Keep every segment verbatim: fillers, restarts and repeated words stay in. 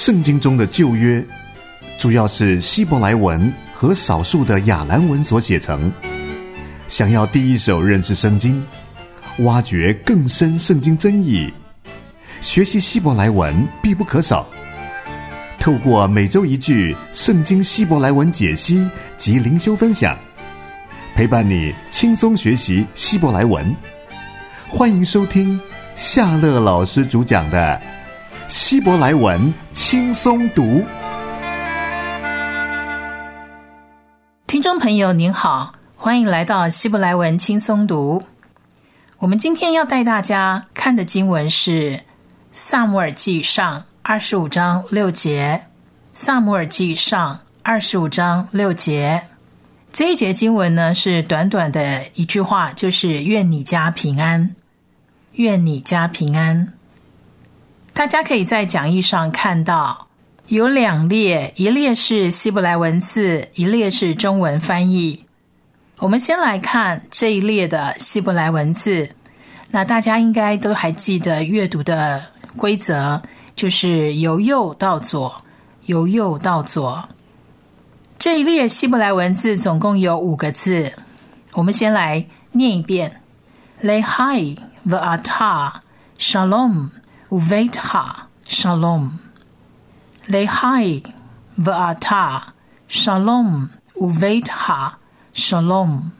圣经中的旧约主要是希伯来文和少数的亚兰文所写成。想要第一手认识圣经，挖掘更深圣经真意，学习希伯来文必不可少。透过每周一句圣经希伯来文解析及灵修分享，陪伴你轻松学习希伯来文。欢迎收听夏乐老师主讲的希伯来文轻松读。听众朋友您好，欢迎来到希伯来文轻松读。我们今天要带大家看的经文是撒母耳记上二十五章六节。撒母耳记上二十五章六节，这一节经文呢是短短的一句话，就是愿你家平安，愿你家平安。大家可以在讲义上看到有两列，一列是希伯来文字，一列是中文翻译。我们先来看这一列的希伯来文字。那大家应该都还记得阅读的规则，就是由右到左，由右到左。这一列希伯来文字总共有五个字，我们先来念一遍 ：Lehai ve'ata shalom uveita shalom。 Lehai ve'ata shalom uveita shalom。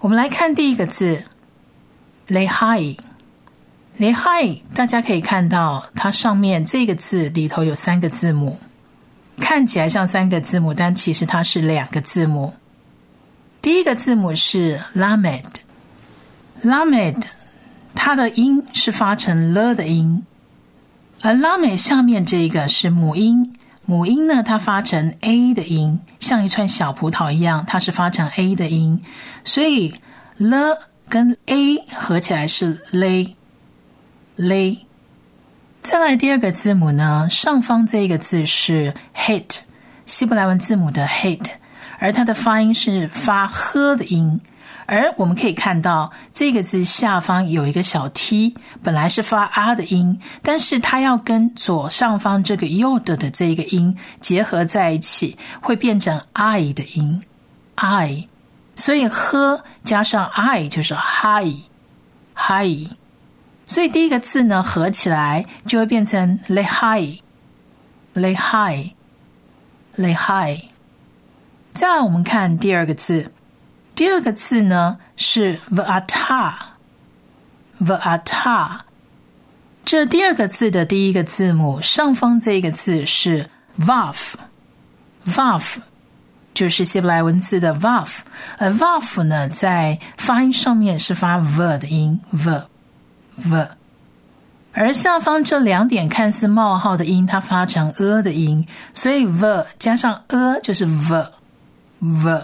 我们来看第一个字 Lehai。 Lehai 大家可以看到它上面这个字里头有三个字母，看起来像三个字母，但其实它是两个字母。第一个字母是 Lamed， Lamed 它的音是发成 L 的音，而 Lamed 下面这一个是母音，母音呢它发成 A 的音，像一串小葡萄一样，它是发成 A 的音，所以 L 跟 A 合起来是 Le， Le。再来第二个字母呢，上方这一个字是 hate， 希伯来文字母的 hate， 而它的发音是发 h 的音，而我们可以看到这个字下方有一个小 t， 本来是发 r 的音，但是它要跟左上方这个 yod 的这一个音结合在一起，会变成 i 的音 i， 所以 h 加上 i 就是 hi hi。所以第一个字呢合起来就会变成 Lehai Lehai Lehai。 再来我们看第二个字，第二个字呢是 Ve'ata Ve'ata， 这第二个字的第一个字母上方这个字是 Vav Vav， 就是希伯来文字的 Vav， 而 Vav 呢在发音上面是发 V 的音 V v， 而下方这两点看似冒号的音它发成 a 的音，所以 v 加上 a 就是 v v。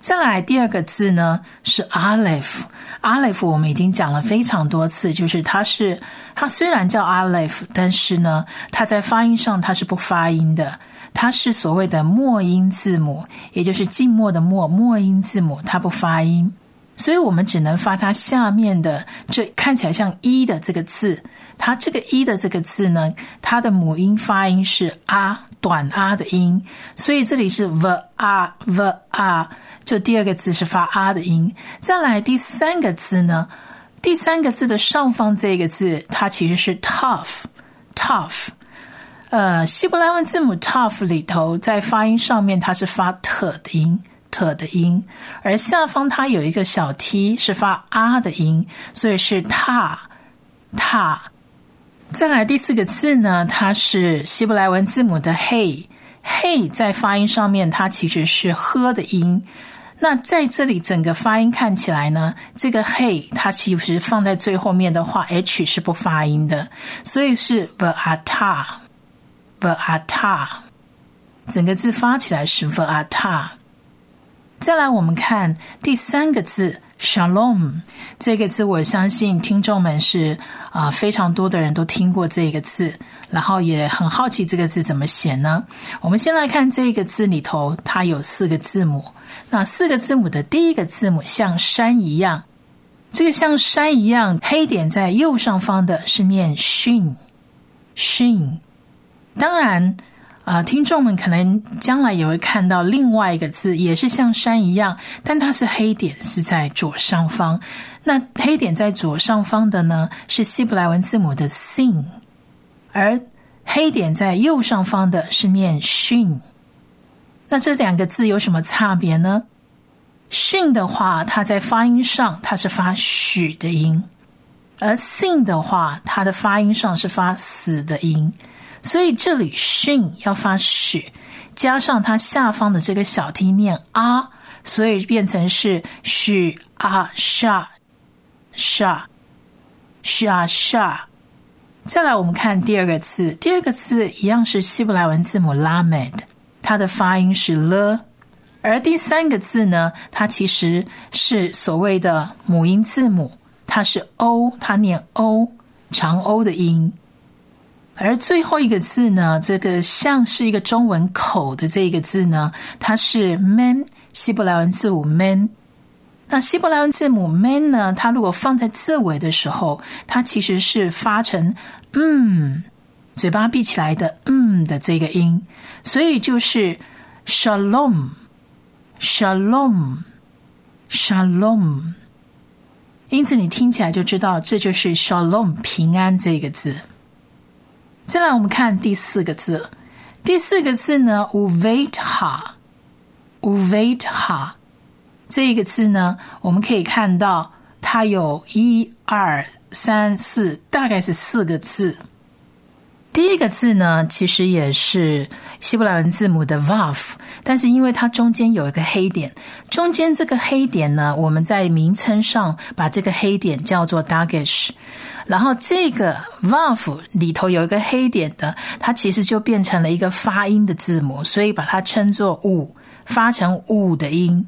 再来第二个字呢是 aleph， aleph 我们已经讲了非常多次，就是它是它虽然叫 aleph， 但是呢它在发音上它是不发音的，它是所谓的末音字母，也就是静默的默，末音字母它不发音，所以我们只能发它下面的这看起来像一的这个字。它这个一的这个字呢，它的母音发音是啊，短啊的音，所以这里是 v a v a， 就第二个字是发啊的音。再来第三个字呢，第三个字的上方这个字它其实是 tough tough， 呃，希伯来文字母 tough 里头在发音上面它是发 t 的音。特的音，而下方它有一个小 t 是发 r 的音，所以是踏踏。再来第四个字呢，它是希伯来文字母的 hey hey， 在发音上面它其实是 h 的音，那在这里整个发音看起来呢，这个 hey 它其实放在最后面的话 h 是不发音的，所以是 ve'ata ve'ata， 整个字发起来是 ve'ata。再来我们看第三个字 Shalom， 这个字我相信听众们是、呃、非常多的人都听过这个字，然后也很好奇这个字怎么写呢。我们先来看这个字里头它有四个字母，那四个字母的第一个字母像山一样，这个像山一样黑点在右上方的是念 Shin Shin，当然啊、呃，听众们可能将来也会看到另外一个字，也是像山一样，但它是黑点，是在左上方。那黑点在左上方的呢，是希伯来文字母的 sin， 而黑点在右上方的是念 shin。 那这两个字有什么差别呢？ shin 的话，它在发音上它是发许的音，而 sin 的话，它的发音上是发死的音。所以这里 shin 要发许，加上它下方的这个小 t 念啊，所以变成是许啊沙沙许啊沙。再来我们看第二个字，第二个字一样是希伯来文字母 lamed， 它的发音是 l， 而第三个字呢，它其实是所谓的母音字母，它是 o， 它念 o， 长 o 的音。而最后一个字呢，这个像是一个中文口的这个字呢，它是 men， 希伯来文字母 men。 那希伯来文字母 men 呢，它如果放在字尾的时候，它其实是发成嗯，嘴巴闭起来的嗯的这个音，所以就是 shalom shalom shalom。 因此你听起来就知道，这就是 shalom 平安这个字。再来我们看第四个字，第四个字呢 uvetha uvetha 这个字呢，我们可以看到它有一二三四，大概是四个字。第一个字呢，其实也是希伯来文字母的 vav， 但是因为它中间有一个黑点，中间这个黑点呢，我们在名称上把这个黑点叫做 dagesh，然后这个 vav 里头有一个黑点的，它其实就变成了一个发音的字母，所以把它称作 u， 发成 u 的音。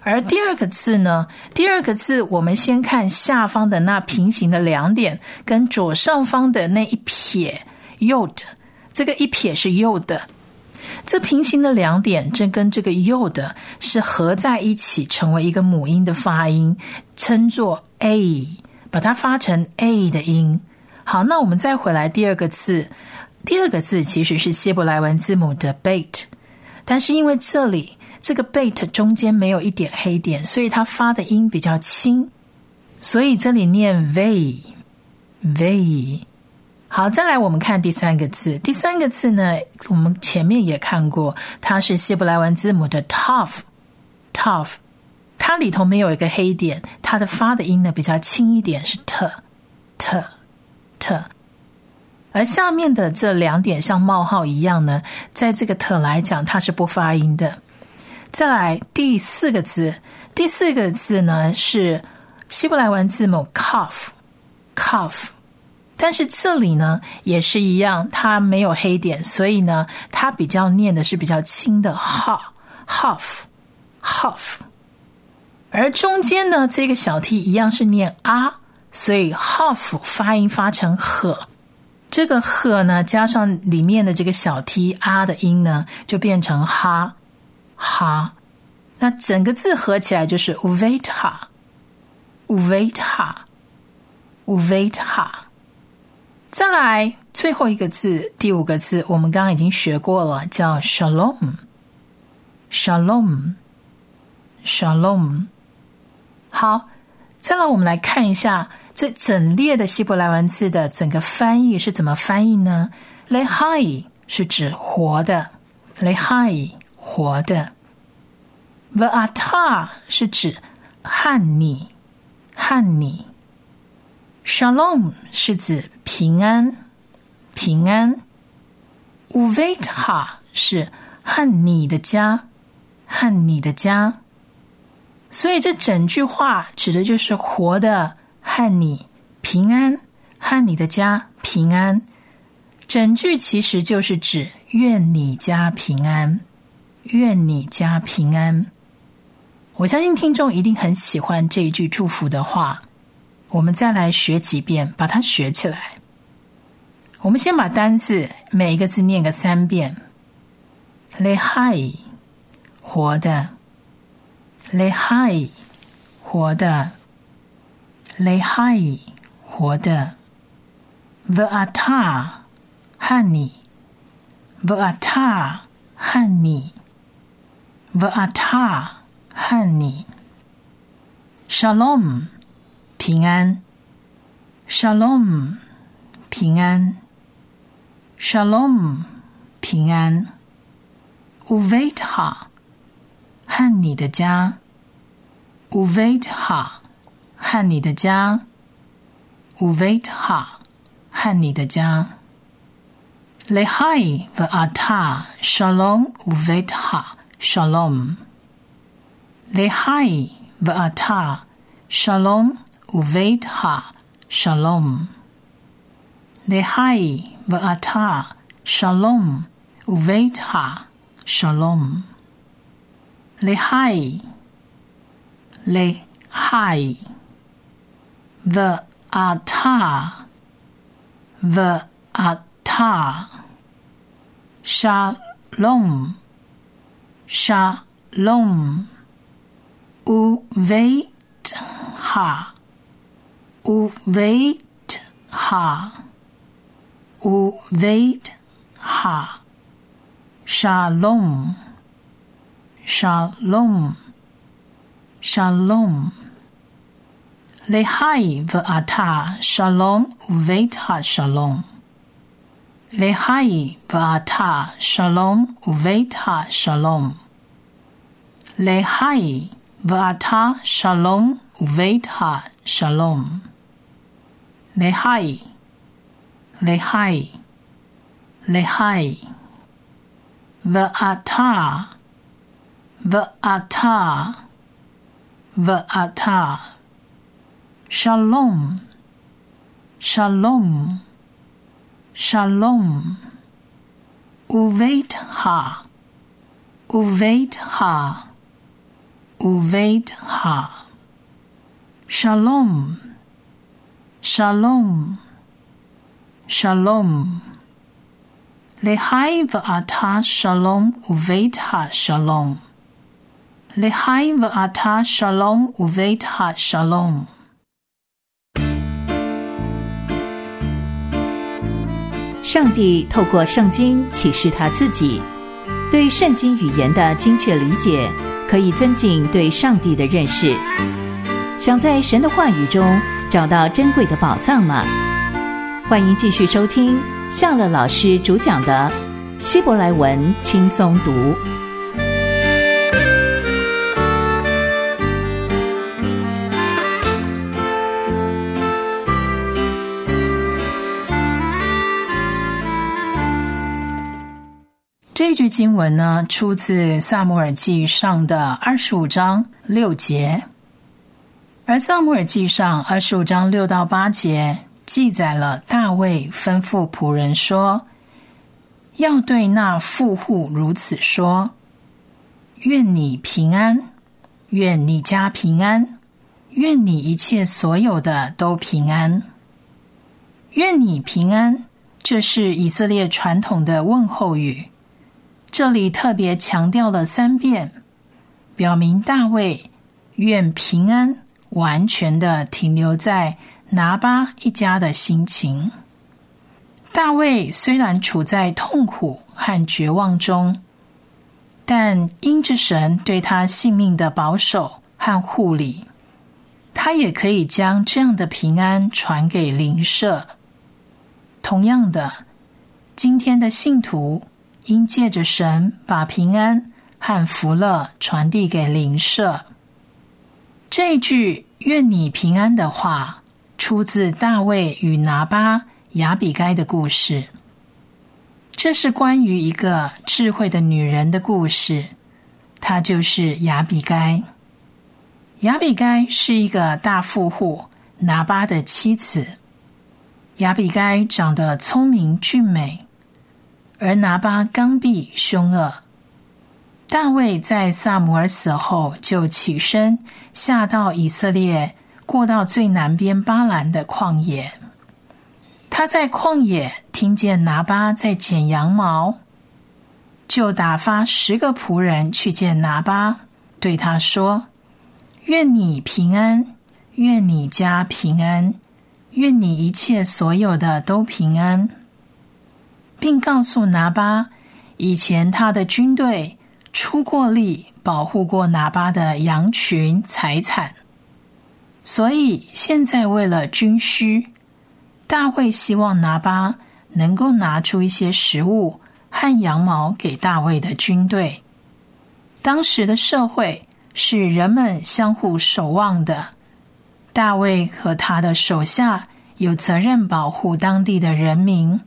而第二个字呢，第二个字我们先看下方的那平行的两点跟左上方的那一撇 yod， 这个一撇是 yod， 这平行的两点这跟这个 yod 是合在一起成为一个母音的发音，称作 a，把它发成 a 的音。好，那我们再回来第二个字，第二个字其实是希伯来文字母的 bet， 但是因为这里这个 bet 中间没有一点黑点，所以它发的音比较轻，所以这里念 ve ve。 好，再来我们看第三个字，第三个字呢，我们前面也看过，它是希伯来文字母的 taf taf，它里头没有一个黑点，它的发的音呢比较轻一点，是 t t t， 而下面的这两点像冒号一样呢，在这个 t 来讲它是不发音的。再来第四个字，第四个字呢是希伯来文字母 kaf kaf， 但是这里呢也是一样，它没有黑点，所以呢它比较念的是比较轻的 ha haf haf。而中间呢，这个小 t 一样是念啊，所以 half 发音发成和，这个和呢加上里面的这个小 t 啊的音呢，就变成哈哈。那整个字合起来就是 uvetha uvetha uvetha。 再来最后一个字，第五个字，我们刚刚已经学过了，叫 shalom shalom shalom。好，再来我们来看一下这整列的希伯来文字的整个翻译是怎么翻译呢？ Lehai 是指活的， Lehai 活的， Ve'ata 是指和你和你， Shalom 是指平安平安， Uvetha 是和你的家和你的家。所以这整句话指的就是活的和你平安，和你的家平安。整句其实就是指愿你家平安，愿你家平安。我相信听众一定很喜欢这一句祝福的话，我们再来学几遍，把它学起来。我们先把单字每一个字念个三遍， Lehai 活的，Lehai 活的， Lehai 活的， Ve'ata 和你 V'ata 和你 V'ata 和你 Shalom 平安 Shalom 平安 Shalom 平安 Uveitha 和你的家 Uveitha 和你的家 Uveitha 和你的家Lehai v'ata shalom uvetha shalom. Lehai v'ata shalom uvetha shalom. Lehai v'ata shalom uvetha shalom. Lehai lehai v'ata v'ata Ta Shalom Shalom Uveitha Uveitha Uveitha Shalom Shalom Shalom Lehai V'ata Shalom Uveitha Shalom Lehai v'ata shalom uveitha shalom. Lehai v'ata shalom uveitha shalom. Lehai, lehai, lehai. V'ata, v'ata, v'ata. Shalom, shalom.Shalom Uveitha Uveitha Uveitha Shalom Shalom Shalom Lehai v'ata shalom uveitha shalom Lehai v'ata shalom uveitha shalom上帝透过圣经启示他自己，对圣经语言的精确理解，可以增进对上帝的认识。想在神的话语中找到珍贵的宝藏吗？欢迎继续收听夏乐老师主讲的《希伯来文轻松读》。这句经文呢，出自撒母耳记上的二十五章六节，而撒母耳记上二十五章六到八节记载了大卫吩咐仆人说：“要对那富户如此说，愿你平安，愿你家平安，愿你一切所有的都平安。”愿你平安，这是以色列传统的问候语。这里特别强调了三遍，表明大卫愿平安完全地停留在拿巴一家的心情。大卫虽然处在痛苦和绝望中，但因着神对他性命的保守和护理，他也可以将这样的平安传给邻舍。同样的，今天的信徒应借着神把平安和福乐传递给邻舍。这一句愿你平安的话，出自大卫与拿巴雅比该的故事。这是关于一个智慧的女人的故事，她就是雅比该。雅比该是一个大富户拿巴的妻子。雅比该长得聪明俊美，而拿巴刚愎凶恶。大卫在撒母耳死后就起身下到以色列，过到最南边巴兰的旷野。他在旷野听见拿巴在剪羊毛，就打发十个仆人去见拿巴，对他说：“愿你平安，愿你家平安，愿你一切所有的都平安。”并告诉拿巴以前他的军队出过力保护过拿巴的羊群财产，所以现在为了军需，大卫希望拿巴能够拿出一些食物和羊毛给大卫的军队。当时的社会是人们相互守望的，大卫和他的手下有责任保护当地的人民，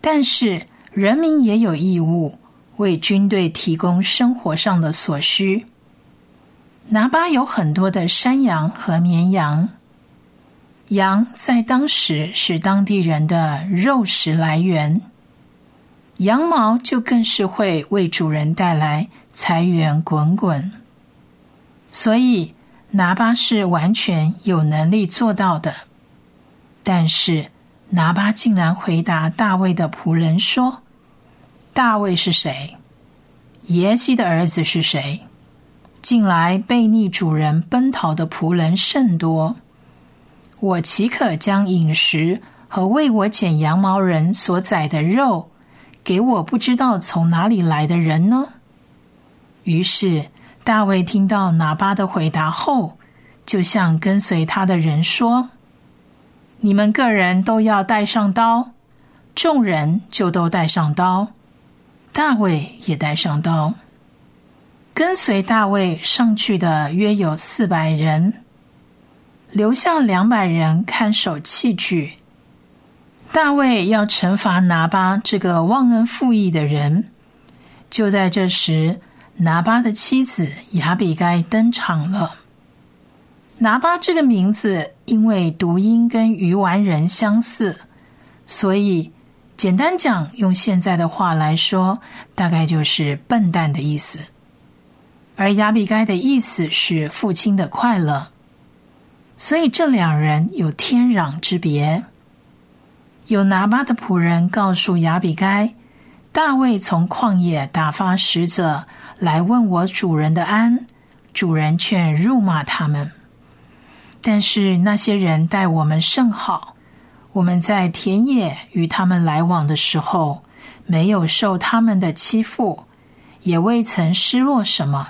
但是人民也有义务为军队提供生活上的所需。拿巴有很多的山羊和绵羊，羊在当时是当地人的肉食来源，羊毛就更是会为主人带来财源滚滚，所以拿巴是完全有能力做到的。但是拿巴竟然回答大卫的仆人说：大卫是谁？耶西的儿子是谁？近来悖逆主人奔逃的仆人甚多，我岂可将饮食和为我剪羊毛人所宰的肉给我不知道从哪里来的人呢？于是大卫听到拿巴的回答后，就向跟随他的人说：你们个人都要带上刀。众人就都带上刀，大卫也带上刀。跟随大卫上去的约有四百人，留下两百人看守器具。大卫要惩罚拿巴这个忘恩负义的人。就在这时，拿巴的妻子雅比该登场了。拿巴这个名字因为读音跟鱼丸人相似，所以简单讲，用现在的话来说，大概就是笨蛋的意思。而雅比该的意思是父亲的快乐，所以这两人有天壤之别。有拿巴的仆人告诉雅比该，大卫从旷野打发使者来问我主人的安，主人却辱骂他们。但是那些人待我们甚好，我们在田野与他们来往的时候，没有受他们的欺负，也未曾失落什么。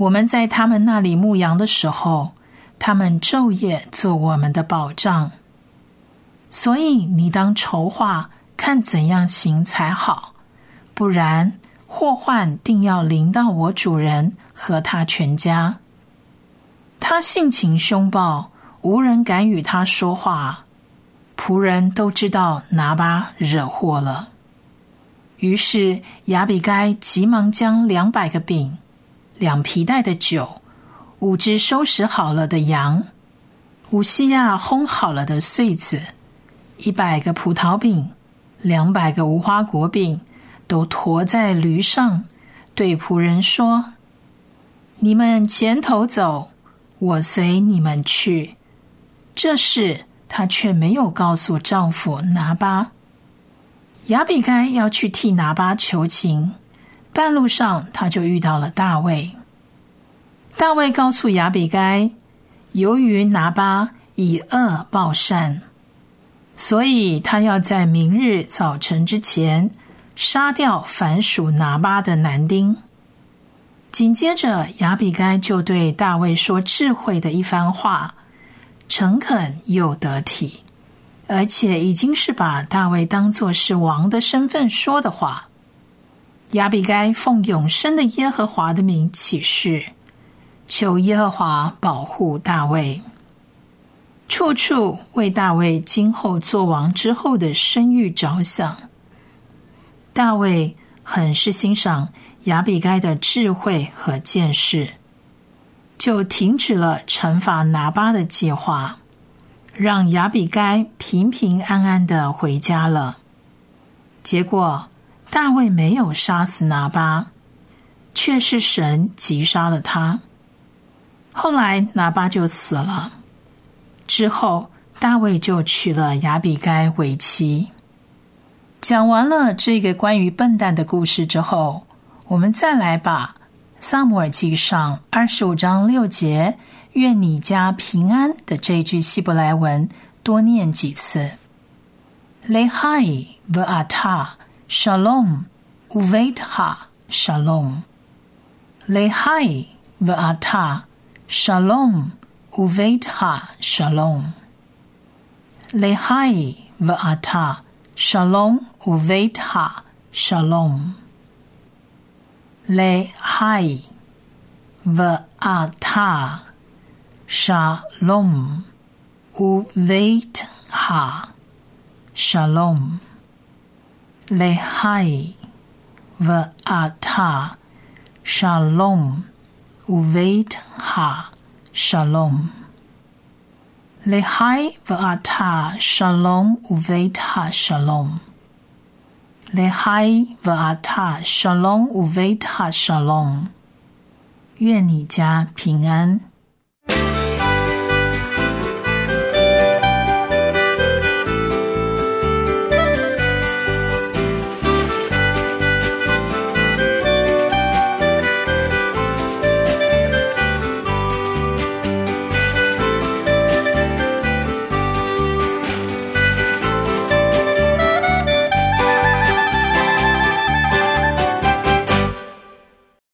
我们在他们那里牧羊的时候，他们昼夜做我们的保障。所以你当筹划看怎样行才好，不然祸患定要临到我主人和他全家。他性情凶暴，无人敢与他说话。仆人都知道拿巴惹祸了，于是雅比该急忙将两百个饼、两皮带的酒、五只收拾好了的羊、乌西亚烘好了的穗子、一百个葡萄饼、两百个无花果饼都驮在驴上，对仆人说：你们前头走，我随你们去。这事她却没有告诉丈夫拿巴。雅比该要去替拿巴求情，半路上她就遇到了大卫。大卫告诉雅比该，由于拿巴以恶报善，所以他要在明日早晨之前杀掉凡属拿巴的男丁。紧接着雅比该就对大卫说智慧的一番话，诚恳又得体，而且已经是把大卫当作是王的身份说的话。雅比该奉永生的耶和华的名起誓，求耶和华保护大卫，处处为大卫今后做王之后的声誉着想。大卫很是欣赏雅比该的智慧和见识，就停止了惩罚拿巴的计划，让雅比该平平安安地回家了。结果大卫没有杀死拿巴，却是神击杀了他。后来拿巴就死了，之后大卫就娶了雅比该为妻。讲完了这个关于笨蛋的故事之后，我们再来把撒母耳记上二十五章六节“愿你家平安”的这句希伯来文多念几次。 Lehai v'ata Shalom uveitha shalom. Lehai ve'ata shalom uveitha shalom. Lehai ve'ata shalom uveitha shalom. Lehai ve'ata shalom uveitha shalom. Lehai ve'ata shalom uveitha shalom. Lehai ve'ata shalom uveitha shalom. Lehai ve'ata shalom uveitha shalom. 愿你家平安。